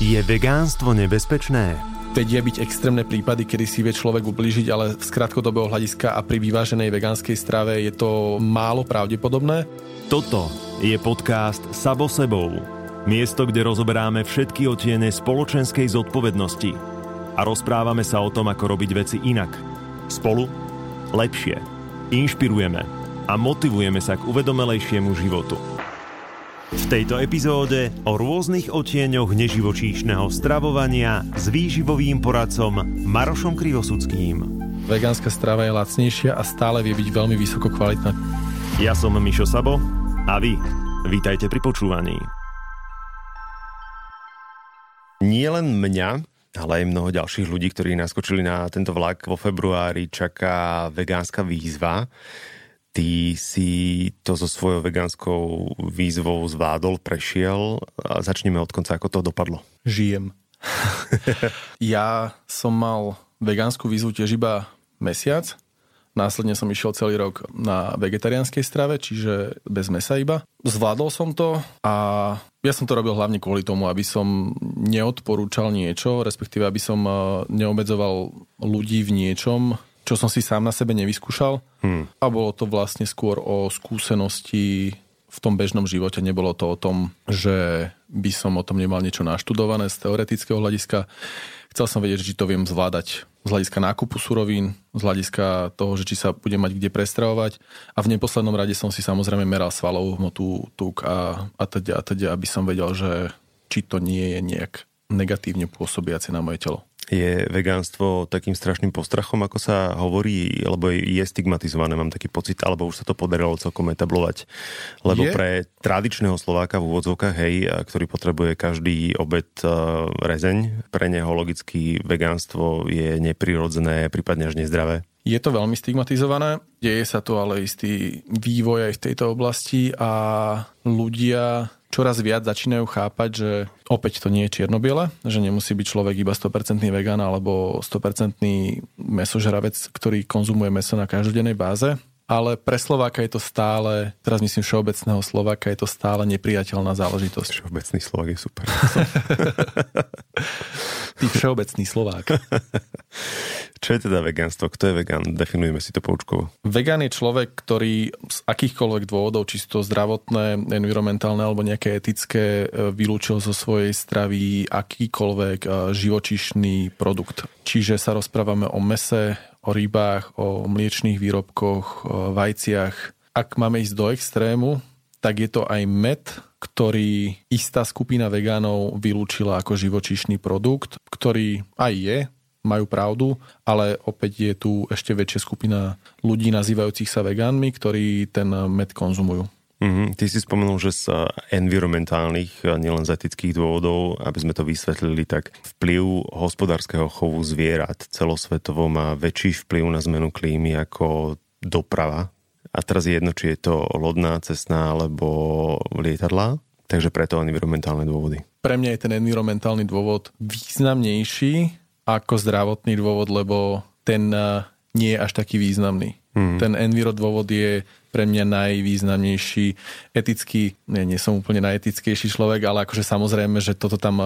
Je vegánstvo nebezpečné? Vedia byť extrémne prípady, kedy si vie človek ublížiť, ale z krátkodobého hľadiska a pri vyváženej vegánskej strave je to málo pravdepodobné. Toto je podcast Sabo sebou. Miesto, kde rozoberáme všetky otiene spoločenskej zodpovednosti a rozprávame sa o tom, ako robiť veci inak. Spolu, lepšie. Inšpirujeme a motivujeme sa k uvedomelejšiemu životu. V tejto epizóde o rôznych odtieňoch neživočíšneho stravovania s výživovým poradcom Marošom Krivosudským. Vegánska strava je lacnejšia a stále vie byť veľmi vysoko kvalitná. Ja som Mišo Sabo a vy vítajte pri počúvaní. Nie len mňa, ale aj mnoho ďalších ľudí, ktorí naskočili na tento vlak vo februári, čaká vegánska výzva. Ty si to so svojou vegánskou výzvou zvládol, prešiel a začneme od konca, ako to dopadlo. Žijem. Ja som mal vegánsku výzvu tiež iba mesiac, následne som išiel celý rok na vegetariánskej strave, čiže bez mesa iba. Zvládol som to a ja som to robil hlavne kvôli tomu, aby som neodporúčal niečo, respektíve aby som neobmedzoval ľudí v niečom, čo som si sám na sebe nevyskúšal. A bolo to vlastne skôr o skúsenosti v tom bežnom živote. Nebolo to o tom, že by som o tom nemal niečo naštudované z teoretického hľadiska. Chcel som vedieť, či to viem zvládať z hľadiska nákupu surovín, z hľadiska toho, že či sa budem mať kde prestravovať. A v neposlednom rade som si samozrejme meral svalovú hmotu, tuk a teda, aby som vedel, že či to nie je nejak negatívne pôsobiace na moje telo. Je vegánstvo takým strašným postrachom, ako sa hovorí, lebo je stigmatizované, mám taký pocit, alebo už sa to podarilo celkom etablovať. Lebo je? Pre tradičného Slováka v úvodzovkách, hej, ktorý potrebuje každý obed rezeň, pre neho logicky vegánstvo je neprirodzené, prípadne až nezdravé. Je to veľmi stigmatizované, deje sa to ale istý vývoj aj v tejto oblasti a ľudia čoraz viac začínajú chápať, že opäť to nie je čierno-biele, že nemusí byť človek iba 100% vegan alebo 100% mesožravec, ktorý konzumuje meso na každodennej báze. Ale pre Slováka je to stále, teraz myslím všeobecného Slováka, je to stále nepriateľná záležitosť. Všeobecný Slovák je super. Ty všeobecný Slovák. Čo je teda veganstvo? Kto je vegan? Definujeme si to poučkovo. Vegan je človek, ktorý z akýchkoľvek dôvodov, čisto zdravotné, environmentálne alebo nejaké etické, vylúčil zo svojej stravy akýkoľvek živočíšny produkt. Čiže sa rozprávame o mese, o rybách, o mliečných výrobkoch, o vajciach. Ak máme ísť do extrému, tak je to aj med, ktorý istá skupina vegánov vylúčila ako živočíšny produkt, ktorý aj je, majú pravdu, ale opäť je tu ešte väčšia skupina ľudí nazývajúcich sa vegánmi, ktorí ten med konzumujú. Ty si spomenul, že z environmentálnych, nielen z etických dôvodov, aby sme to vysvetlili, tak vplyv hospodárskeho chovu zvierat celosvetovo má väčší vplyv na zmenu klímy ako doprava. A teraz je jedno, či je to lodná, cestná alebo lietadlá. Takže preto environmentálne dôvody. Pre mňa je ten environmentálny dôvod významnejší ako zdravotný dôvod, lebo ten nie je až taký významný. Ten enviro dôvod je pre mňa najvýznamnejší etický, nie som úplne najetickejší človek, ale akože samozrejme, že toto tam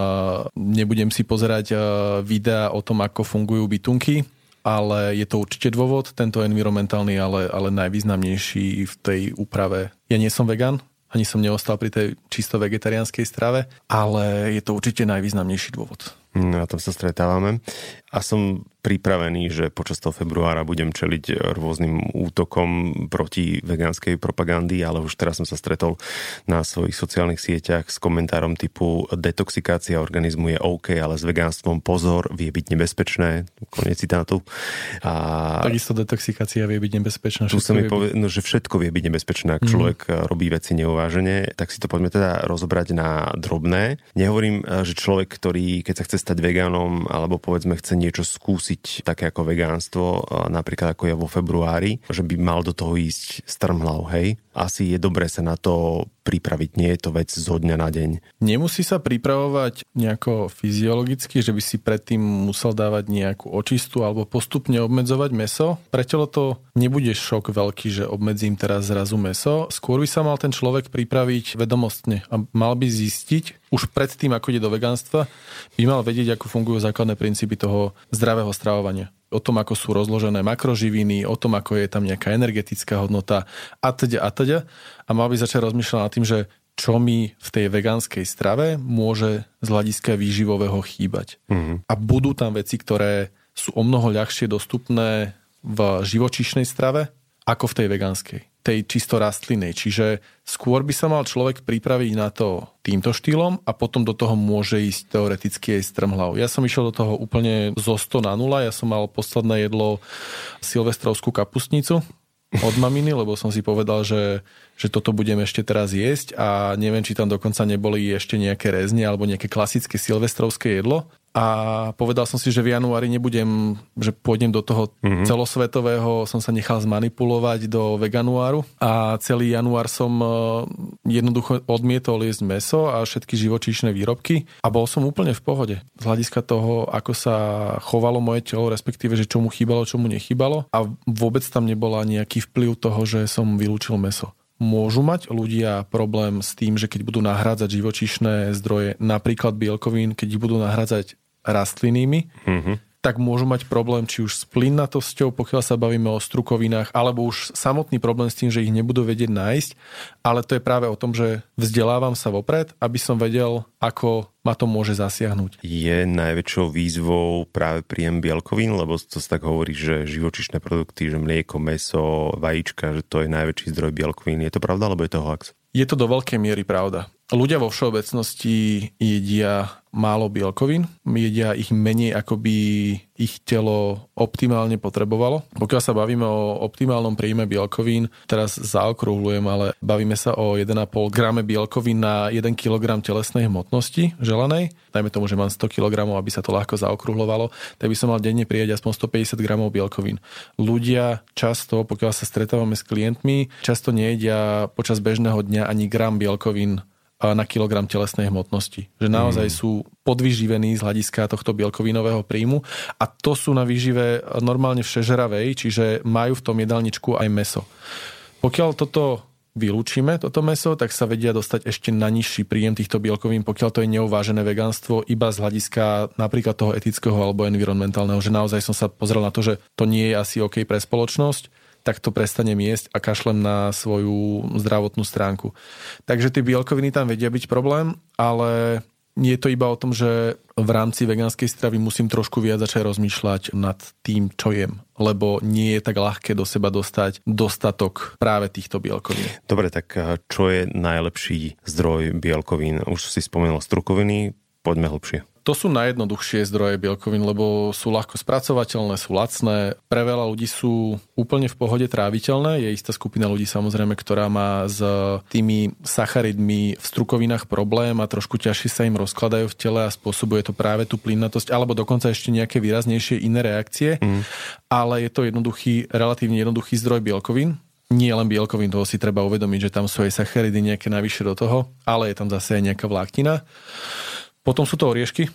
nebudem si pozerať videa o tom, ako fungujú bytunky, ale je to určite dôvod, tento environmentálny, ale najvýznamnejší v tej úprave. Ja nie som vegan, ani som neostal pri tej čisto vegetariánskej strave, ale je to určite najvýznamnejší dôvod. Na tom sa stretávame a som pripravený, že počas toho februára budem čeliť rôznym útokom proti vegánskej propagandy, ale už teraz som sa stretol na svojich sociálnych sieťach s komentárom typu detoxikácia organizmu je OK, ale s vegánstvom pozor, vie byť nebezpečné. Koniec citátu. A takisto detoxikácia vie byť nebezpečná. Tu sa mi povedal, že všetko vie byť nebezpečné, ak človek robí veci neuvážene, tak si to poďme teda rozobrať na drobné. Nehovorím, že človek, ktorý keď sa chce stať vegánom, alebo povedzme chce niečo skúsiť také ako vegánstvo, napríklad ako je vo februári, že by mal do toho ísť strmhlav, hej. Asi je dobre sa na to pripraviť. Nie je to vec zo dňa na deň. Nemusí sa pripravovať nejako fyziologicky, že by si predtým musel dávať nejakú očistu alebo postupne obmedzovať mäso? Pre telo to nebude šok veľký, že obmedzím teraz zrazu mäso. Skôr by sa mal ten človek pripraviť vedomostne a mal by zistiť, už predtým, ako ide do veganstva, by mal vedieť, ako fungujú základné princípy toho zdravého stravovania. O tom, ako sú rozložené makroživiny, o tom, ako je tam nejaká energetická hodnota atď. A mal by začať rozmýšľať nad tým, že čo mi v tej vegánskej strave môže z hľadiska výživového chýbať. A budú tam veci, ktoré sú o mnoho ľahšie dostupné v živočíšnej strave, ako v tej vegánskej, tej čisto rastlinej. Čiže skôr by sa mal človek pripraviť na to týmto štýlom a potom do toho môže ísť teoreticky aj strmhľavo. Ja som išiel do toho úplne zo 100 na 0. Ja som mal posledné jedlo silvestrovskú kapustnicu od maminy, lebo som si povedal, že toto budem ešte teraz jesť a neviem, či tam dokonca neboli ešte nejaké rezne alebo nejaké klasické silvestrovské jedlo. A povedal som si, že v januári nebudem, že pôjdem do toho celosvetového, som sa nechal zmanipulovať do veganuáru a celý január som jednoducho odmietol jesť mäso a všetky živočíšne výrobky a bol som úplne v pohode z hľadiska toho, ako sa chovalo moje telo, respektíve, že čo mu chýbalo, čo mu nechýbalo a vôbec tam nebola nejaký vplyv toho, že som vylúčil mäso. Môžu mať ľudia problém s tým, že keď budú nahrádzať živočíšne zdroje, napríklad bielkovín, keď ich budú nahrádzať rastlinnými, tak môžu mať problém či už s plynnatosťou, pokiaľ sa bavíme o strukovinách, alebo už samotný problém s tým, že ich nebudú vedieť nájsť, ale to je práve o tom, že vzdelávam sa vopred, aby som vedel, ako ma to môže zasiahnuť. Je najväčšou výzvou práve príjem bielkovín, lebo to sa tak hovorí, že živočíšne produkty, že mlieko, mäso, vajíčka, že to je najväčší zdroj bielkovín. Je to pravda, alebo je to hoax? Je to do veľkej miery pravda. Ľudia vo všeobecnosti jedia málo bielkovín, jedia ich menej, ako by ich telo optimálne potrebovalo. Pokiaľ sa bavíme o optimálnom príjme bielkovín, teraz zaokrúhľujem, ale bavíme sa o 1,5 grame bielkovín na 1 kg telesnej hmotnosti želanej. Dajme tomu, že mám 100 kg, aby sa to ľahko zaokrúhľovalo, tak by som mal denne prijať aspoň 150 g bielkovín. Ľudia často, pokiaľ sa stretávame s klientmi, často nejedia počas bežného dňa ani gram bielkovín na kilogram telesnej hmotnosti. Že naozaj sú podvyživení z hľadiska tohto bielkovinového príjmu a to sú na výžive normálne všežravej, čiže majú v tom jedálničku aj mäso. Pokiaľ toto vylúčime, toto mäso, tak sa vedia dostať ešte na nižší príjem týchto bielkovín, pokiaľ to je neuvážené vegánstvo iba z hľadiska napríklad toho etického alebo environmentálneho. Že naozaj som sa pozrel na to, že to nie je asi OK pre spoločnosť, tak to prestanem jesť a kašlem na svoju zdravotnú stránku. Takže tie bielkoviny tam vedia byť problém, ale je to iba o tom, že v rámci vegánskej stravy musím trošku viac začať rozmýšľať nad tým, čo jem, lebo nie je tak ľahké do seba dostať dostatok práve týchto bielkovín. Dobre, tak čo je najlepší zdroj bielkovín? Už si spomenul strukoviny, poďme hlbšie. To sú najjednoduchšie zdroje bielkovín, lebo sú ľahko spracovateľné, sú lacné. Pre veľa ľudí sú úplne v pohode tráviteľné. Je istá skupina ľudí samozrejme, ktorá má s tými sacharidmi v strukovinách problém a trošku ťažšie sa im rozkladajú v tele a spôsobuje to práve tú plynnatosť alebo dokonca ešte nejaké výraznejšie iné reakcie. Ale je to relatívne jednoduchý zdroj bielkovín. Nie len bielkovín, toho si treba uvedomiť, že tam sú aj sacharidy nejaké navyše do toho, ale je tam zase aj nejaká vláknina. Potom sú to oriešky,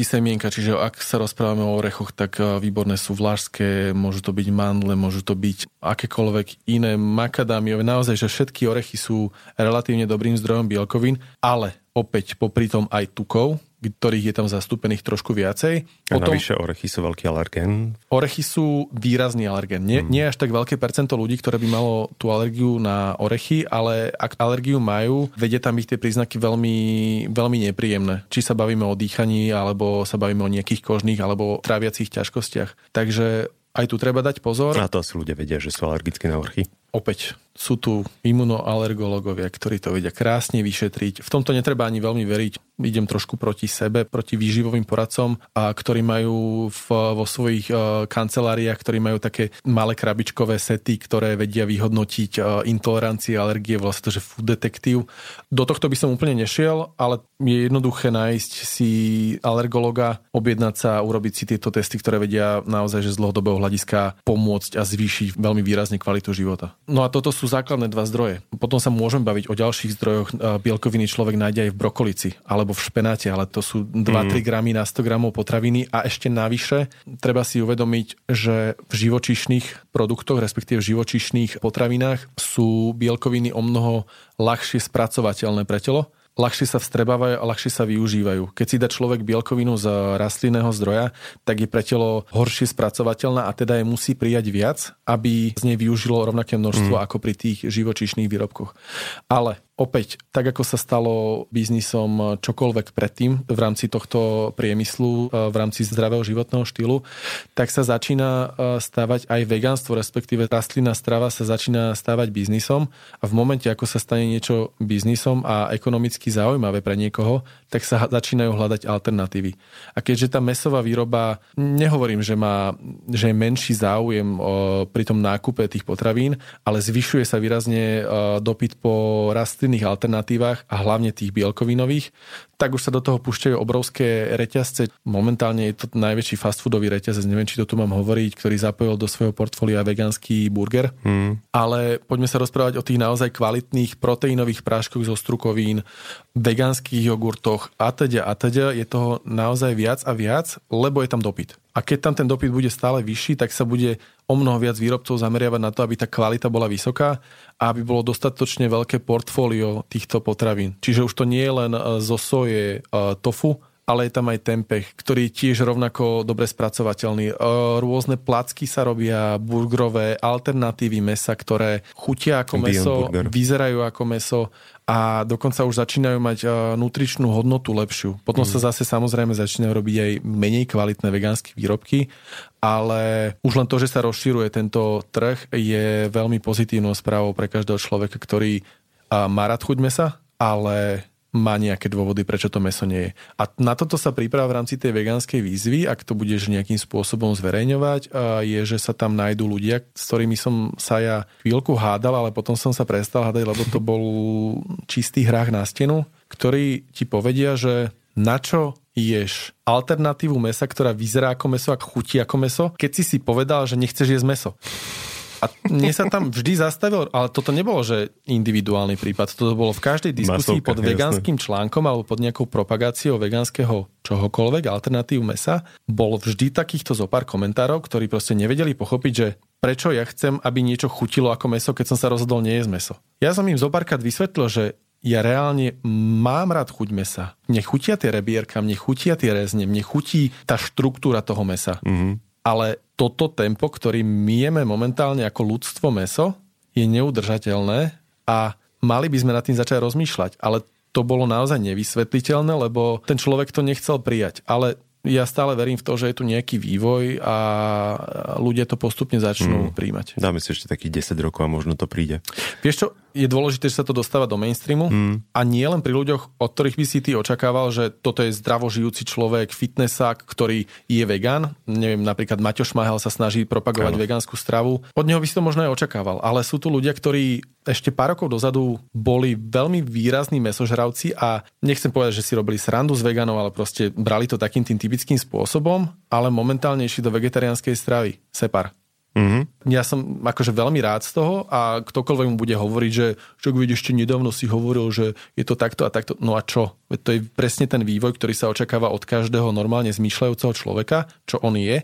semienka, čiže ak sa rozprávame o orechoch, tak výborné sú vlážské, môžu to byť mandle, môžu to byť akékoľvek iné makadámiové. Naozaj, že všetky orechy sú relatívne dobrým zdrojom bielkovín, ale opäť popri tom aj tukov, ktorých je tam zastúpených trošku viacej. A navyše orechy sú veľký alergén? Orechy sú výrazný alergén. Nie až tak veľké percento ľudí, ktoré by malo tú alergiu na orechy, ale ak alergiu majú, vedia tam ich tie príznaky veľmi, veľmi nepríjemné. Či sa bavíme o dýchaní, alebo sa bavíme o nejakých kožných, alebo tráviacich ťažkostiach. Takže aj tu treba dať pozor. A to asi ľudia vedia, že sú alergickí na orchy. Opäť sú tu imunoalergológovia, ktorí to vedia krásne vyšetriť. V tomto netreba ani veľmi veriť. Idem trošku proti sebe, proti výživovým poradcom, ktorí majú vo svojich kanceláriách, ktorí majú také malé krabičkové sety, ktoré vedia vyhodnotiť intolerancie, alergie, vlastne to, že food detektív. Do tohto by som úplne nešiel, ale je jednoduché nájsť si alergologa, objednať sa, urobiť si tieto testy, ktoré vedia naozaj, že z dlhodobého hľadiska pomôcť a zvýšiť veľmi výrazne kvalitu života. No a toto sú základné dva zdroje. Potom sa môžeme baviť o ďalších zdrojoch. Bielkoviny človek nájde aj v brokolici alebo v špenáte, ale to sú 2-3 gramy na 100 gramov potraviny. A ešte navyše treba si uvedomiť, že v živočíšnych produktoch, respektíve v živočíšnych potravinách sú bielkoviny o mnoho ľahšie spracovateľné pre telo. Ľahšie sa vstrebávajú a ľahšie sa využívajú. Keď si dá človek bielkovinu z rastlinného zdroja, tak je pre telo horšie spracovateľná a teda je musí prijať viac, aby z nej využilo rovnaké množstvo ako pri tých živočíšnych výrobkoch. Ale opäť, tak ako sa stalo biznisom čokoľvek predtým v rámci tohto priemyslu, v rámci zdravého životného štýlu, tak sa začína stávať aj vegánstvo, respektíve rastlinná strava sa začína stávať biznisom a v momente, ako sa stane niečo biznisom a ekonomicky zaujímavé pre niekoho, tak sa začínajú hľadať alternatívy. A keďže tá mäsová výroba, nehovorím, že je menší záujem pri tom nákupe tých potravín, ale zvyšuje sa výrazne dopyt po rastlin iných alternatívach a hlavne tých bielkovinových, tak už sa do toho púšťajú obrovské reťazce. Momentálne je to najväčší fast foodový reťazec, neviem, či to tu mám hovoriť, ktorý zapojil do svojho portfólia vegánsky burger. Ale poďme sa rozprávať o tých naozaj kvalitných proteínových práškoch zo strukovín, vegánskych jogurtoch a teda. Je toho naozaj viac a viac, lebo je tam dopyt. A keď tam ten dopyt bude stále vyšší, tak sa bude o mnoho viac výrobcov zameriavať na to, aby tá kvalita bola vysoká a aby bolo dostatočne veľké portfólio týchto potravín. Čiže už to nie je len zo soje tofu, ale je tam aj tempeh, ktorý je tiež rovnako dobre spracovateľný. Rôzne placky sa robia, burgerové alternatívy mesa, ktoré chutia ako meso, vyzerajú ako meso a dokonca už začínajú mať nutričnú hodnotu lepšiu. Potom sa zase samozrejme začínajú robiť aj menej kvalitné vegánske výrobky, ale už len to, že sa rozširuje tento trh, je veľmi pozitívnou správou pre každého človeka, ktorý má rád chuť mesa, ale má nejaké dôvody, prečo to mäso nie je. A na toto sa príprava v rámci tej vegánskej výzvy, ak to budeš nejakým spôsobom zverejňovať, je, že sa tam nájdú ľudia, s ktorými som sa ja chvíľku hádal, ale potom som sa prestal hádať, lebo to bol čistý hrách na stenu, ktorí ti povedia, že na čo ješ alternatívu mäsa, ktorá vyzerá ako mäso a chutí ako mäso, keď si povedal, že nechceš jesť mäso. A mne sa tam vždy zastavil, ale toto nebolo, že individuálny prípad. Toto bolo v každej diskusii pod vegánskym článkom alebo pod nejakou propagáciou vegánskeho čohokoľvek, alternatív mesa. Bolo vždy takýchto zopár komentárov, ktorí proste nevedeli pochopiť, že prečo ja chcem, aby niečo chutilo ako mäso, keď som sa rozhodol nejesť mäso. Ja som im zopárkrát vysvetlil, že ja reálne mám rád chuť mesa. Mne chutia tie rebierka, mne chutia tie rezne, mne chutí tá štruktúra toho mesa. Ale toto tempo, ktorým my jeme momentálne ako ľudstvo mäso, je neudržateľné a mali by sme nad tým začať rozmýšľať. Ale to bolo naozaj nevysvetliteľné, lebo ten človek to nechcel prijať. Ale ja stále verím v to, že je tu nejaký vývoj a ľudia to postupne začnú príjmať. Dáme si ešte takých 10 rokov a možno to príde. Vieš čo, je dôležité, že sa to dostáva do mainstreamu a nie len pri ľuďoch, od ktorých by si ty očakával, že toto je zdravožijúci človek, fitnessák, ktorý je vegan. Neviem, napríklad Maťoš Máhal sa snaží propagovať vegánsku stravu. Od neho by si to možno aj očakával, ale sú tu ľudia, ktorí ešte pár rokov dozadu boli veľmi výrazní mäsožravci a nechcem povedať, že si robili srandu z veganov, ale proste brali to takým tým typickým spôsobom, ale momentálne išli do vegetariánskej stravy. Separ. Ja som akože veľmi rád z toho a ktokoľvek mu bude hovoriť, že čo vidíš, ešte nedávno si hovoril, že je to takto a takto. No a čo? To je presne ten vývoj, ktorý sa očakáva od každého normálne zmýšľajúceho človeka, čo on je,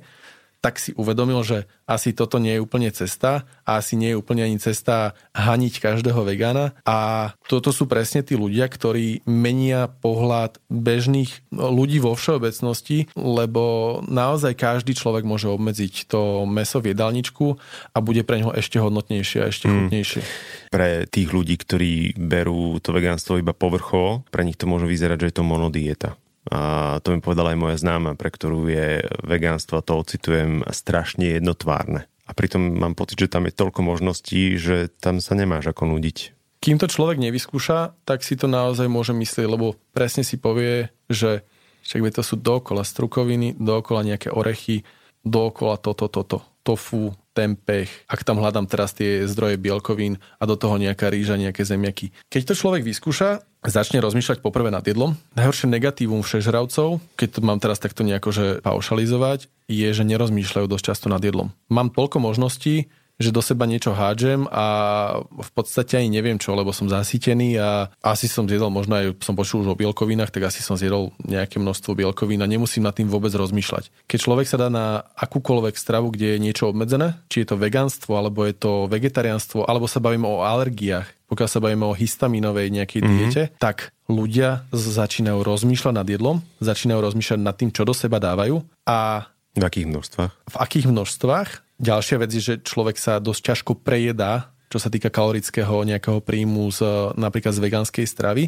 tak si uvedomil, že asi toto nie je úplne cesta a asi nie je úplne ani cesta haniť každého vegána. A toto sú presne tí ľudia, ktorí menia pohľad bežných ľudí vo všeobecnosti, lebo naozaj každý človek môže obmedziť to mäso v jedálničku a bude pre ňoho ešte hodnotnejšie a ešte chutnejšie. Pre tých ľudí, ktorí berú to vegánstvo iba povrchovo, pre nich to môže vyzerať, že je to monodieta. A to mi povedala aj moja známa, pre ktorú je vegánstvo, a to ocitujem, strašne jednotvárne. A pritom mám pocit, že tam je toľko možností, že tam sa nemáš ako nudiť. Kým to človek nevyskúša, tak si to naozaj môže myslieť, lebo presne si povie, že však to sú dookola strukoviny, dookola nejaké orechy, dookola toto, tofu, tempeh, ak tam hľadám teraz tie zdroje bielkovín a do toho nejaká rýža, nejaké zemiaky. Keď to človek vyskúša, začne rozmýšľať poprvé nad jedlom. Najhoršie negatívum všežravcov, keď to mám teraz takto nejako paušalizovať, je, že nerozmýšľajú dosť často nad jedlom. Mám toľko možností, že do seba niečo hádžem a v podstate aj neviem čo, lebo som zasýtený a asi som zjedol, možno aj som počul už o bielkovinách, tak asi som zjedol nejaké množstvo bielkovín a nemusím nad tým vôbec rozmýšľať. Keď človek sa dá na akúkoľvek stravu, kde je niečo obmedzené, či je to vegánstvo, alebo je to vegetariánstvo, alebo sa bavíme o alergiách, pokiaľ sa bavíme o histaminovej nejakej diete, tak ľudia začínajú rozmýšľať nad jedlom, začínajú rozmýšľať nad tým, čo do seba dávajú a v akých množstvách? V akých množstvách? Ďalšia vec je, že človek sa dosť ťažko prejedá, čo sa týka kalorického nejakého príjmu z, napríklad z vegánskej stravy,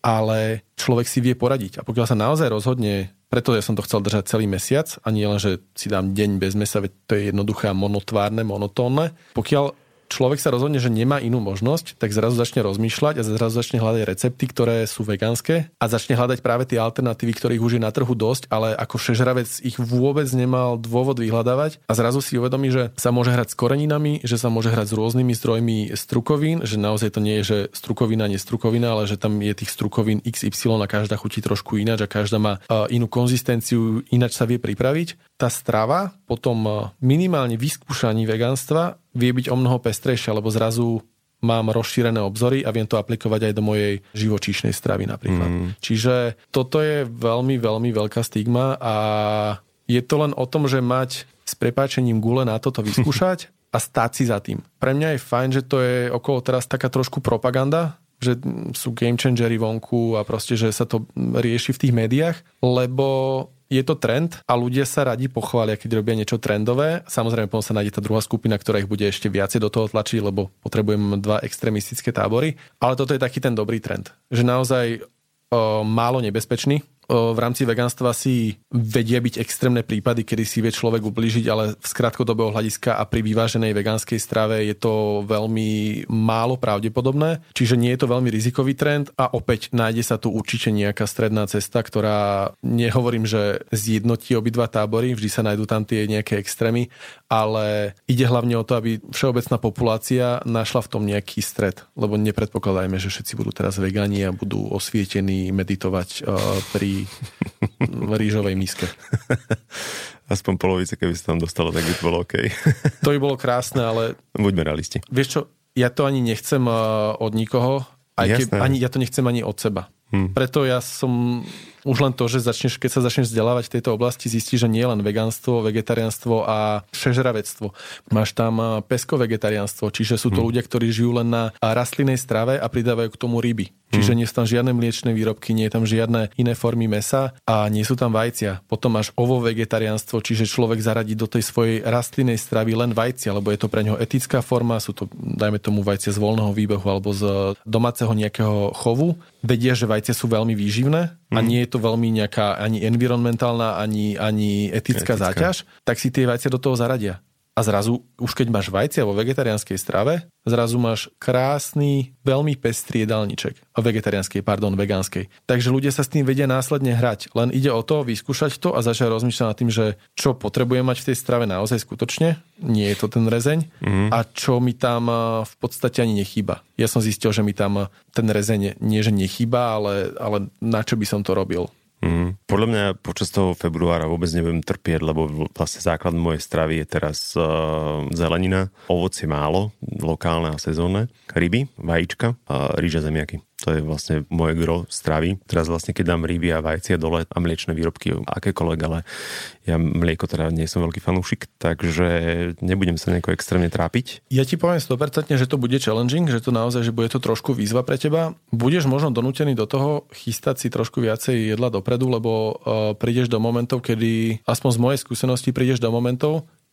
ale človek si vie poradiť. A pokiaľ sa naozaj rozhodne, preto ja som to chcel držať celý mesiac a nie len, že si dám deň bez mesa, veď to je jednoduché a monotvárne, monotónne. Pokiaľ človek sa rozhodne, že nemá inú možnosť, tak zrazu začne rozmýšľať a zrazu začne hľadať recepty, ktoré sú vegánske a začne hľadať práve tie alternatívy, ktorých už je na trhu dosť, ale ako šežravec ich vôbec nemal dôvod vyhľadávať a zrazu si uvedomí, že sa môže hrať s koreninami, že sa môže hrať s rôznymi zdrojmi strukovín, že naozaj to nie je, že strukovina nie strukovina, ale že tam je tých strukovín XY a každá chutí trošku ináč a každá má inú konzistenciu, ináč sa vie pripraviť. Tá strava potom minimálne vyskúšaní vegánstva vie byť o mnoho pestrejšia, lebo zrazu mám rozšírené obzory a viem to aplikovať aj do mojej živočíšnej stravy napríklad. Čiže toto je veľmi, veľmi veľká stigma a je to len o tom, že mať s prepáčením gule na toto vyskúšať a stáť si za tým. Pre mňa je fajn, že to je okolo teraz taká trošku propaganda, že sú game changery vonku a proste, že sa to rieši v tých médiách, lebo je to trend a ľudia sa radi pochvália, keď robia niečo trendové. Samozrejme, potom sa nájde tá druhá skupina, ktorá ich bude ešte viacej do toho tlačiť, lebo potrebujeme dva extrémistické tábory. Ale toto je taký ten dobrý trend, že naozaj málo nebezpečný. V rámci veganstva si vedia byť extrémne prípady, kedy si vie človek ublížiť, ale z krátkodobého hľadiska a pri vyváženej vegánskej strave je to veľmi málo pravdepodobné. Čiže nie je to veľmi rizikový trend a opäť nájde sa tu určite nejaká stredná cesta, ktorá, nehovorím, že zjednotí obidva tábory, vždy sa nájdú tam tie nejaké extrémy, ale ide hlavne o to, aby všeobecná populácia našla v tom nejaký stred, lebo nepredpokladajme, že všetci budú teraz vegáni a budú osvietení meditovať pri rýžovej miske. Aspoň polovice, keby sa tam dostalo, tak by to bolo OK. To by bolo krásne, ale buďme realisti. Vieš čo, ja to ani nechcem od nikoho, ja to nechcem ani od seba. Preto ja som už len to, že keď sa začneš vzdelávať v tejto oblasti, zistíš, že nie len vegánstvo, vegetariánstvo a šežravectvo. Máš tam pesko-vegetariánstvo, čiže sú to ľudia, ktorí žijú len na rastlinnej strave a pridávajú k tomu ryby. Čiže nie sú tam žiadne mliečne výrobky, nie je tam žiadne iné formy mesa a nie sú tam vajcia. Potom máš ovo-vegetariánstvo, čiže človek zaradí do tej svojej rastlinnej stravy len vajcia, lebo je to pre neho etická forma, sú to, dajme tomu, vajcia z voľného výbehu alebo z domáceho nejakého chovu. Vedia, že vajcia sú veľmi výživné a nie je to veľmi nejaká ani environmentálna, ani etická záťaž, tak si tie vajcia do toho zaradia. A zrazu, už keď máš vajcia vo vegetariánskej strave, zrazu máš krásny, veľmi pestrý jedálniček. Vegánskej. Takže ľudia sa s tým vedia následne hrať. Len ide o to, vyskúšať to a začať rozmýšľať nad tým, že čo potrebujem mať v tej strave naozaj skutočne, nie je to ten rezeň, a čo mi tam v podstate ani nechýba. Ja som zistil, že mi tam ten rezeň nie, že nechýba, ale na čo by som to robil? Podľa mňa počas toho februára vôbec nebudem trpieť, lebo vlastne základ mojej stravy je teraz zelenina, ovocie málo, lokálne a sezónne, ryby, vajíčka a rýža, zemiaky. To je vlastne moje gro stravy. Teraz vlastne, keď dám ryby a vajcia dole a mliečne výrobky, akékoľvek, ale ja mlieko teda nie som veľký fanúšik, takže nebudem sa nejako extrémne trápiť. Ja ti poviem 100%, že to bude challenging, že to naozaj, že bude to trošku výzva pre teba. Budeš možno donútený do toho chystať si trošku viacej jedla dopredu, lebo prídeš do momentov, kedy, aspoň z mojej skúsenosti,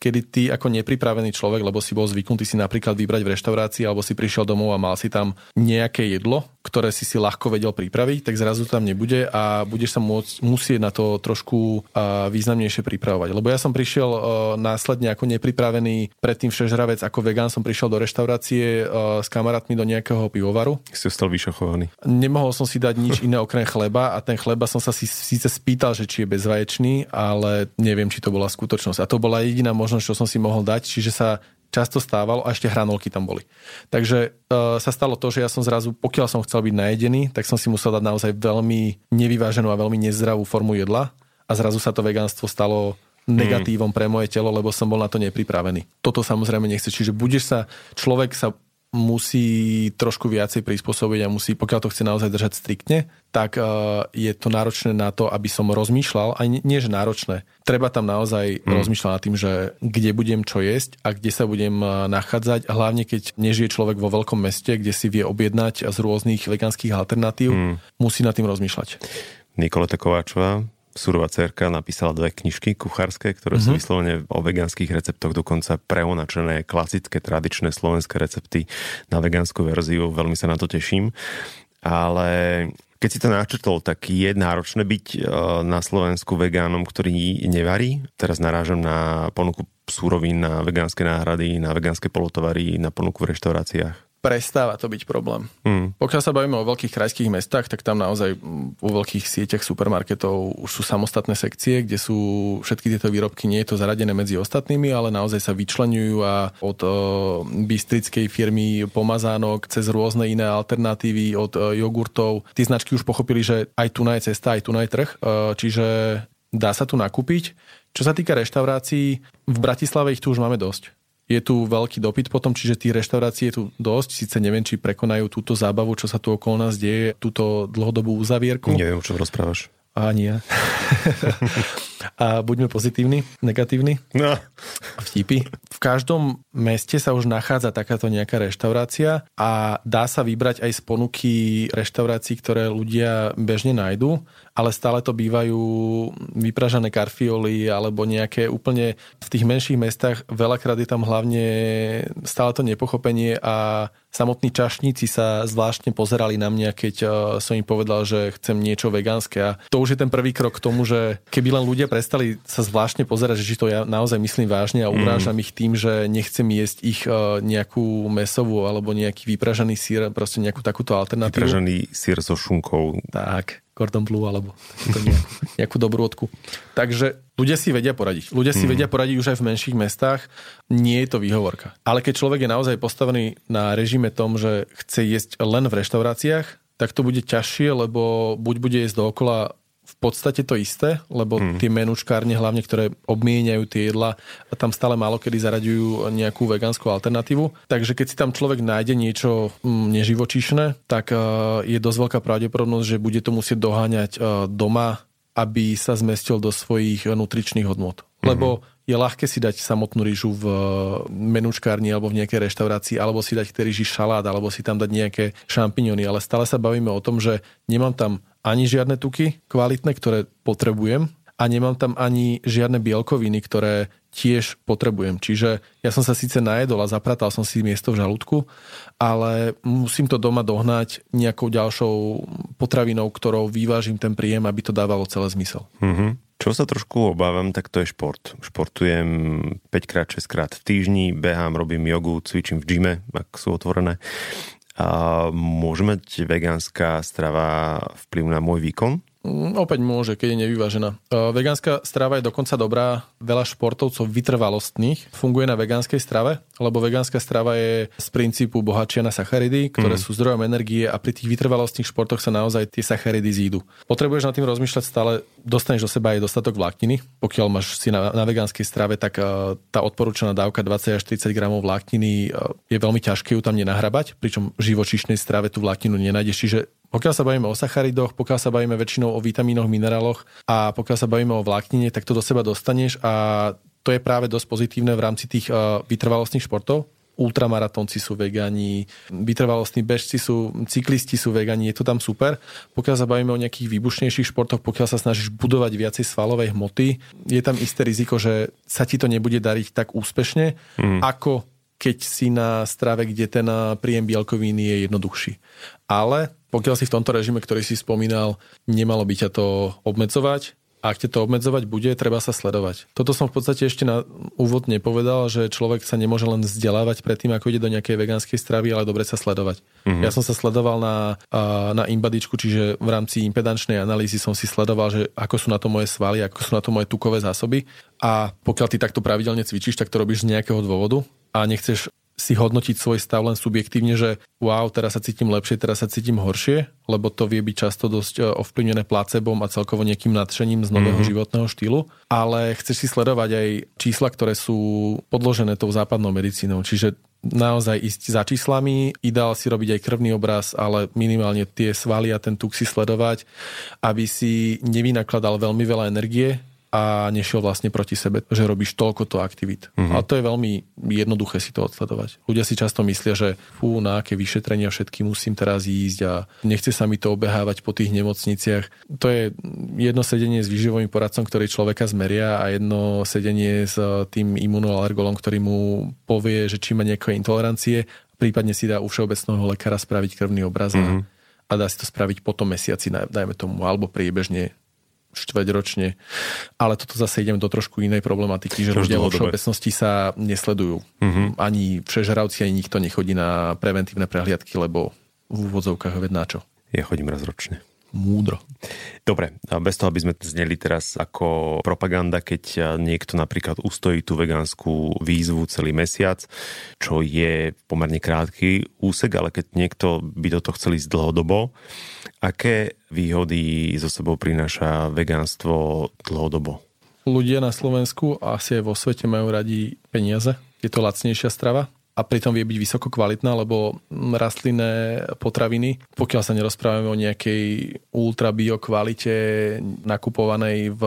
kedy ty ako nepripravený človek, lebo si bol zvyknutý si napríklad vybrať v reštaurácii alebo si prišiel domov a mal si tam nejaké jedlo, ktoré si ľahko vedel pripraviť, tak zrazu tam nebude a budeš sa musieť na to trošku významnejšie pripravovať. Lebo ja som prišiel následne ako nepripravený, predtým všežravec, ako vegán som prišiel do reštaurácie s kamarátmi do nejakého pivovaru. Si ostal vyšochovaný. Nemohol som si dať nič iné okrem chleba a ten chleba som sa síce spýtal, že či je bezvaječný, ale neviem, či to bola skutočnosť. A to bola jediná čo som si mohol dať, čiže sa často stávalo a ešte hranolky tam boli. Takže sa stalo to, že ja som zrazu, pokiaľ som chcel byť najedený, tak som si musel dať naozaj veľmi nevyváženú a veľmi nezdravú formu jedla a zrazu sa to vegánstvo stalo negatívom pre moje telo, lebo som bol na to nepripravený. Toto samozrejme nechce. Čiže človek sa musí trošku viacej prispôsobiť a musí, pokiaľ to chce naozaj držať striktne, tak je to náročné na to, aby som rozmýšľal, a nie že náročné. Treba tam naozaj rozmýšľať nad tým, že kde budem čo jesť a kde sa budem nachádzať, hlavne keď nežije človek vo veľkom meste, kde si vie objednať z rôznych vegánskych alternatív, musí nad tým rozmýšľať. Nikoleta Kováčová Surová crka napísala 2 knižky kuchárske, ktoré sú vyslovene o vegánskych receptoch, dokonca preonačené klasické, tradičné slovenské recepty na vegánsku verziu. Veľmi sa na to teším. Ale keď si to načrtol, tak je náročné byť na Slovensku vegánom, ktorý nevarí. Teraz narážam na ponuku súrovín, na vegánske náhrady, na vegánske polotovary, na ponuku v reštauráciách. Prestáva to byť problém. Pokiaľ sa bavíme o veľkých krajských mestách, tak tam naozaj vo veľkých sieťach supermarketov už sú samostatné sekcie, kde sú všetky tieto výrobky, nie je to zaradené medzi ostatnými, ale naozaj sa vyčleňujú a od bystrickej firmy pomazánok cez rôzne iné alternatívy, od jogurtov. Tí značky už pochopili, že aj tu je cesta, aj tu je trh, čiže dá sa tu nakúpiť. Čo sa týka reštaurácií, v Bratislave ich tu už máme dosť. Je tu veľký dopyt potom, čiže tí reštaurácie je tu dosť. Sice neviem, či prekonajú túto zábavu, čo sa tu okolo nás deje, túto dlhodobú uzavierku. Neviem, čo rozprávaš. Ani ja. A buďme pozitívni, negatívni. No. Vtipy. V každom meste sa už nachádza takáto nejaká reštaurácia a dá sa vybrať aj z ponuky reštaurácií, ktoré ľudia bežne nájdú, ale stále to bývajú vypražané karfioly alebo nejaké úplne v tých menších mestách. Veľakrát je tam hlavne stále to nepochopenie a samotní čašníci sa zvláštne pozerali na mňa, keď som im povedal, že chcem niečo vegánske. A to už je ten prvý krok k tomu, že keby len ľudia prestali sa zvláštne pozerať, že to ja naozaj myslím vážne a urážam ich tým, že nechcem jesť ich nejakú mäsovú alebo nejaký vypražaný syr, proste nejakú takúto alternatívu. Vypražaný syr so šunkou. Tak. Cordon bleu alebo nejakú dobrôdku. Takže ľudia si vedia poradiť. Ľudia si vedia poradiť už aj v menších mestách. Nie je to výhovorka. Ale keď človek je naozaj postavený na režime tom, že chce jesť len v reštauráciách, tak to bude ťažšie, lebo buď bude jesť dookola v podstate to isté, lebo tie menučkárne, hlavne ktoré obmieniajú tie jedla, tam stále málo kedy zaraďujú nejakú vegánsku alternatívu. Takže keď si tam človek nájde niečo neživočíšne, tak je dosť veľká pravdepodobnosť, že bude to musieť doháňať doma, aby sa zmestil do svojich nutričných hodnôt. Lebo je ľahké si dať samotnú ryžu v menučkárni alebo v nejakej reštaurácii, alebo si dať k tej ryži šalát, alebo si tam dať nejaké šampiňóny. Ale stále sa bavíme o tom, že nemám tam ani žiadne tuky kvalitné, ktoré potrebujem, a nemám tam ani žiadne bielkoviny, ktoré tiež potrebujem. Čiže ja som sa síce najedol a zapratal som si miesto v žalúdku, ale musím to doma dohnať nejakou ďalšou potravinou, ktorou vyvážim ten príjem, aby to dávalo celé zmysel. Čo sa trošku obávam, tak to je šport. Športujem 5x, 6x v týždni, behám, robím jogu, cvičím v gyme, ak sú otvorené. A môže mať vegánska strava vplyv na môj výkon? Opäť môže, keď je nevyvážená. Vegánska strava je dokonca dobrá. Veľa športovcov vytrvalostných funguje na vegánskej strave, lebo vegánska strava je z princípu bohatšia na sacharidy, ktoré sú zdrojom energie, a pri tých vytrvalostných športoch sa naozaj tie sacharidy zídu. Potrebuješ nad tým rozmýšľať stále, dostaneš do seba aj dostatok vlákniny. Pokiaľ máš si na vegánskej strave, tak tá odporúčaná dávka 20 až 30 gramov vlákniny je veľmi ťažké ju tam nenahrabať, pričom v živočíšnej strave tú vlákninu nenájdeš, čiže pokiaľ sa bavíme o sacharidoch, pokiaľ sa bavíme väčšinou o vitamínoch, mineráloch a pokiaľ sa bavíme o vláknine, tak to do seba dostaneš, a to je práve dosť pozitívne v rámci tých vytrvalostných športov. Ultramaratónci sú vegani, vytrvalostní bežci sú, cyklisti sú vegani, je to tam super. Pokiaľ sa bavíme o nejakých výbušnejších športoch, pokiaľ sa snažíš budovať viacej svalovej hmoty, je tam isté riziko, že sa ti to nebude dariť tak úspešne, ako keď si na strave, kde ten príjem bielkoviny je jednoduchší. Ale pokiaľ si v tomto režime, ktorý si spomínal, nemalo by ťa to obmedzovať. A ak ťa to obmedzovať bude, treba sa sledovať. Toto som v podstate ešte na úvod nepovedal, že človek sa nemôže len vzdelávať predtým, ako ide do nejakej vegánskej stravy, ale dobre sa sledovať. Ja som sa sledoval na InBodyčku, čiže v rámci impedančnej analýzy som si sledoval, že ako sú na to moje svaly, ako sú na to moje tukové zásoby. A pokiaľ ty takto pravidelne cvičíš, tak to robíš z nejakého dôvodu a nechceš si hodnotiť svoj stav len subjektívne, že wow, teraz sa cítim lepšie, teraz sa cítim horšie, lebo to vie byť často dosť ovplyvnené placebom a celkovo nejakým nadšením z nového životného štýlu. Ale chceš si sledovať aj čísla, ktoré sú podložené tou západnou medicínou. Čiže naozaj ísť za číslami, ideál si robiť aj krvný obraz, ale minimálne tie svaly a ten tuk si sledovať, aby si nevynakladal veľmi veľa energie a nešiel vlastne proti sebe, že robíš toľko to aktivít. A to je veľmi jednoduché si to odsledovať. Ľudia si často myslia, že na aké vyšetrenia všetky musím teraz ísť a nechce sa mi to obehávať po tých nemocniciach. To je jedno sedenie s výživovým poradcom, ktorý človeka zmeria, a jedno sedenie s tým imunoalergolom, ktorý mu povie, že či má nejaké intolerancie, prípadne si dá u všeobecného lekára spraviť krvný obraz a dá si to spraviť po tom mesiaci, dajme tomu, alebo priebežne štvrťročne. Ale toto zase idem do trošku inej problematiky, že ľudia vo všeobecnosti sa nesledujú. Ani všežravci, ani nikto nechodí na preventívne prehliadky, lebo v úvodzovkách ved na čo. Ja chodím raz ročne. Múdro. Dobre, a bez toho, aby sme zneli teraz ako propaganda, keď niekto napríklad ustojí tú vegánsku výzvu celý mesiac, čo je pomerne krátky úsek, ale keď niekto by do toho chcel ísť dlhodobo, aké výhody zo sebou prináša vegánstvo dlhodobo? Ľudia na Slovensku a asi aj vo svete majú radi peniaze. Je to lacnejšia strava a pritom vie byť vysoko kvalitná, lebo rastlinné potraviny, pokiaľ sa nerozprávame o nejakej ultra bio kvalite nakupovanej v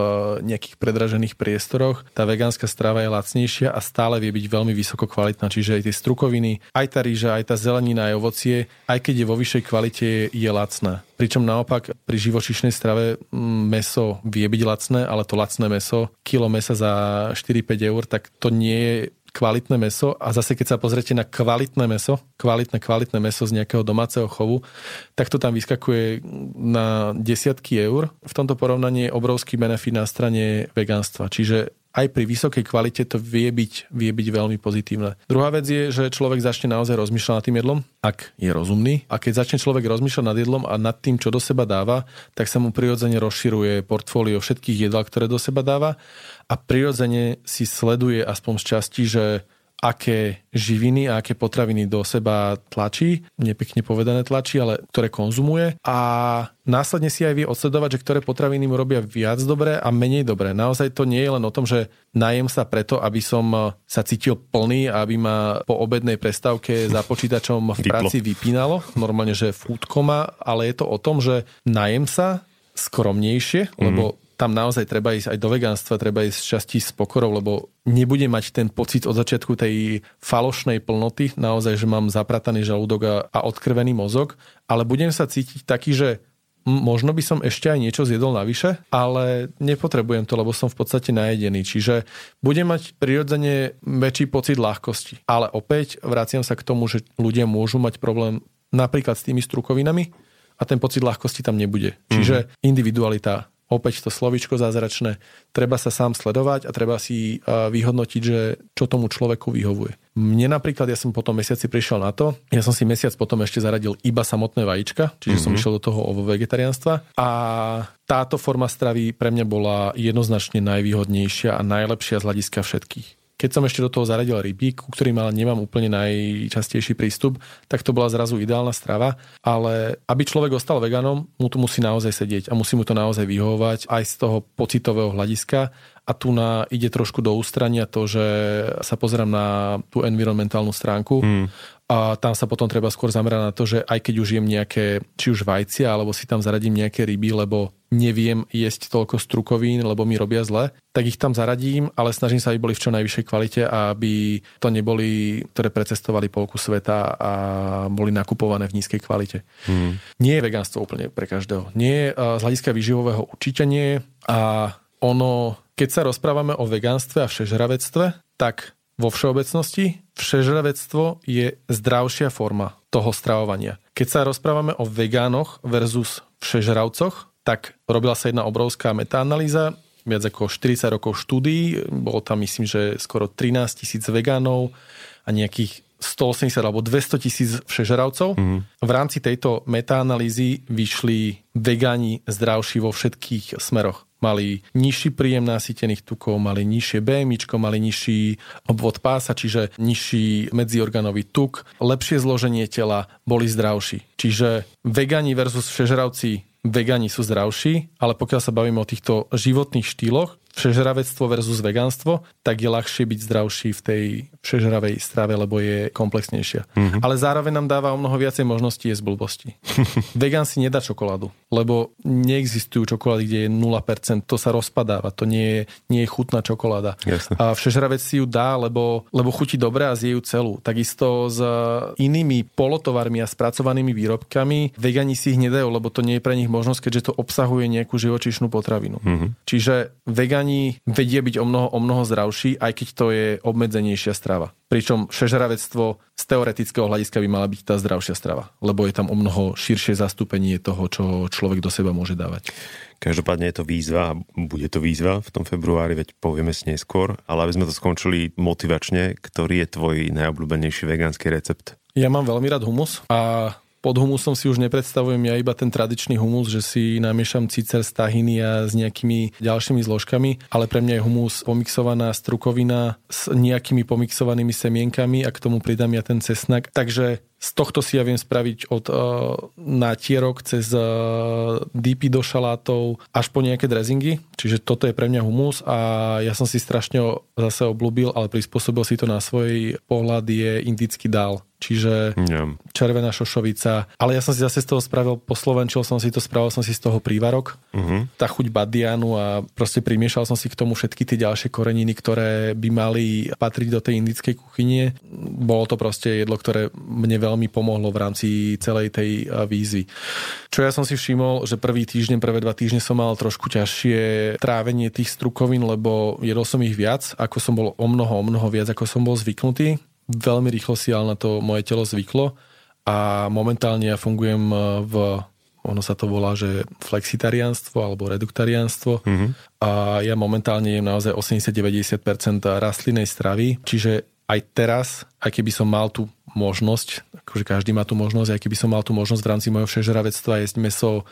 nejakých predražených priestoroch, tá vegánska strava je lacnejšia a stále vie byť veľmi vysoko kvalitná, čiže aj tie strukoviny, aj tá rýža, aj tá zelenina, aj ovocie, aj keď je vo vyššej kvalite, je lacná. Pričom naopak pri živočíšnej strave mäso vie byť lacné, ale to lacné mäso, kilo mäsa za 4-5 eur, tak to nie je kvalitné mäso. A zase keď sa pozriete na kvalitné mäso, kvalitné mäso z nejakého domáceho chovu, tak to tam vyskakuje na desiatky eur. V tomto porovnaní je obrovský benefit na strane vegánstva. Čiže aj pri vysokej kvalite to vie byť veľmi pozitívne. Druhá vec je, že človek začne naozaj rozmýšľať nad tým jedlom, ak je rozumný. A keď začne človek rozmýšľať nad jedlom a nad tým, čo do seba dáva, tak sa mu prirodzene rozširuje portfólio všetkých jedál, ktoré do seba dáva, a prirodzene si sleduje aspoň z časti, že aké živiny a aké potraviny do seba tlačí, nepekne povedané tlačí, ale ktoré konzumuje, a následne si aj vie odsledovať, že ktoré potraviny mu robia viac dobre a menej dobre. Naozaj to nie je len o tom, že najem sa preto, aby som sa cítil plný a aby ma po obednej prestávke za počítačom v práci vypínalo, normálne, že food coma, ale je to o tom, že najem sa skromnejšie, lebo tam naozaj treba ísť aj do vegánstva, treba ísť z časti s pokorou, lebo nebude mať ten pocit od začiatku tej falošnej plnoty, naozaj, že mám zaprataný žalúdok a odkrvený mozog, ale budem sa cítiť taký, že možno by som ešte aj niečo zjedol navyše, ale nepotrebujem to, lebo som v podstate najedený. Čiže budem mať prirodzene väčší pocit ľahkosti. Ale opäť vraciam sa k tomu, že ľudia môžu mať problém napríklad s tými strukovinami a ten pocit ľahkosti tam nebude. Čiže individualita. Opäť to slovíčko zázračné. Treba sa sám sledovať a treba si vyhodnotiť, že čo tomu človeku vyhovuje. Mne napríklad, ja som po tom mesiaci prišiel na to, ja som si mesiac potom ešte zaradil iba samotné vajíčka, čiže som išiel do toho vegetariánstva, a táto forma stravy pre mňa bola jednoznačne najvýhodnejšia a najlepšia z hľadiska všetkých. Keď som ešte do toho zaradil ryby, ku ktorým ale nemám úplne najčastejší prístup, tak to bola zrazu ideálna strava, ale aby človek ostal veganom, mu to musí naozaj sedieť a musí mu to naozaj vyhovovať aj z toho pocitového hľadiska. A tu ide trošku do ústrania to, že sa pozerám na tú environmentálnu stránku a tam sa potom treba skôr zamerať na to, že aj keď už jem nejaké, či už vajcia, alebo si tam zaradím nejaké ryby, lebo neviem jesť toľko strukovín, lebo mi robia zle, tak ich tam zaradím, ale snažím sa, aby boli v čo najvyššej kvalite a aby to neboli, ktoré precestovali polku sveta a boli nakupované v nízkej kvalite. Nie je vegánstvo úplne pre každého. Nie, z hľadiska výživového určite nie. A ono, keď sa rozprávame o vegánstve a všežravectve, tak vo všeobecnosti všežravectvo je zdravšia forma toho stravovania. Keď sa rozprávame o vegánoch versus všežravcoch, tak robila sa jedna obrovská metaanalýza, viac ako 40 rokov štúdií, bolo tam myslím, že skoro 13 000 vegánov a nejakých 180 alebo 200 000 všežravcov. V rámci tejto metaanalýzy vyšli vegani zdravší vo všetkých smeroch. Mali nižší príjem nasýtených tukov, mali nižšie BMIčko, mali nižší obvod pása, čiže nižší medziorganový tuk, lepšie zloženie tela, boli zdravší. Čiže vegani versus všežravci, vegani sú zdravší, ale pokiaľ sa bavíme o týchto životných štýloch, všežravectvo versus veganstvo, tak je ľahšie byť zdravší v tej všežravej strave, lebo je komplexnejšia. Ale zároveň nám dáva o mnoho viacej možností jesť blbosti. Vegan si nedá čokoládu, lebo neexistujú čokolády, kde je 0%, to sa rozpadáva, to nie je chutná čokoláda. Jasne. A všežravec si ju dá, lebo chutí dobre a zje ju celú. Takisto s inými polotovarmi a spracovanými výrobkami vegani si ich nedajú, lebo to nie je pre nich možnosť, keďže to obsahuje nejakú živočíšnu potravinu. Čiže vegani vedia byť o mnoho zdravší, aj keď to je obmedzenejšia strava. Pričom všežravectvo z teoretického hľadiska by mala byť tá zdravšia strava, lebo je tam o mnoho širšie zastúpenie toho, čo človek do seba môže dávať. Každopádne je to výzva, bude to výzva v tom februári, veď povieme si neskôr, ale aby sme to skončili motivačne, ktorý je tvoj najobľúbenejší vegánsky recept? Ja mám veľmi rád humus a pod humusom si už nepredstavujem ja iba ten tradičný humus, že si namiešam cicer z tahiny a s nejakými ďalšími zložkami, ale pre mňa je humus pomixovaná strukovina s nejakými pomixovanými semienkami a k tomu pridám ja ten cesnak. Takže z tohto si ja viem spraviť od nátierok cez dipy do šalátov až po nejaké drezingy. Čiže toto je pre mňa humus a ja som si strašne zase obľúbil, ale prispôsobil si to na svoj pohľad je indický dál. Čiže červená šošovica. Ale ja som si zase z toho spravil, poslovenčil som si to, spravil som si z toho prívarok. Tá chuť badianu a proste primiešal som si k tomu všetky tie ďalšie koreniny, ktoré by mali patriť do tej indickej kuchyne. Bolo to proste jedlo, ktoré mne veľmi pomohlo v rámci celej tej výzvy. Čo ja som si všimol, že prvé dva týždne som mal trošku ťažšie trávenie tých strukovín, lebo jedol som ich viac, ako som bol o mnoho viac, ako som bol zvyknutý. Veľmi rýchlo si ale na to moje telo zvyklo a momentálne ja fungujem ono sa to volá, že flexitariánstvo alebo reduktariánstvo. A ja momentálne jem naozaj 80-90% rastlinnej stravy, čiže aj teraz, aj keby som mal tú možnosť, akože každý má tú možnosť, aj keby som mal tú možnosť v rámci mojho všežravectva jesť mäso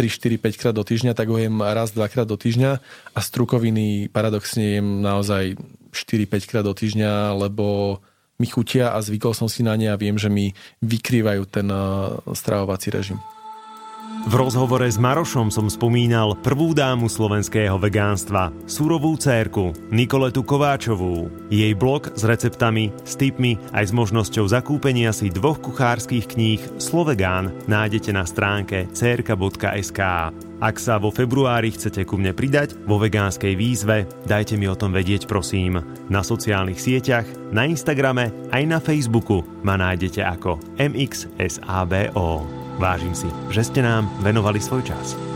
3, 4, 5 krát do týždňa, tak ho jem raz, 2 krát do týždňa a strukoviny paradoxne jem naozaj 4-5 krát do týždňa, lebo mi chutia a zvykol som si na ne a viem, že mi vykrývajú ten stravovací režim. V rozhovore s Marošom som spomínal prvú dámu slovenského vegánstva, Surovú cérku, Nikoletu Kováčovú. Jej blog s receptami, s tipmi aj s možnosťou zakúpenia si 2 kuchárskych kníh Slovegán nájdete na stránke crka.sk. Ak sa vo februári chcete ku mne pridať vo vegánskej výzve, dajte mi o tom vedieť, prosím. Na sociálnych sieťach, na Instagrame aj na Facebooku ma nájdete ako MXSABO. Vážim si, že ste nám venovali svoj čas.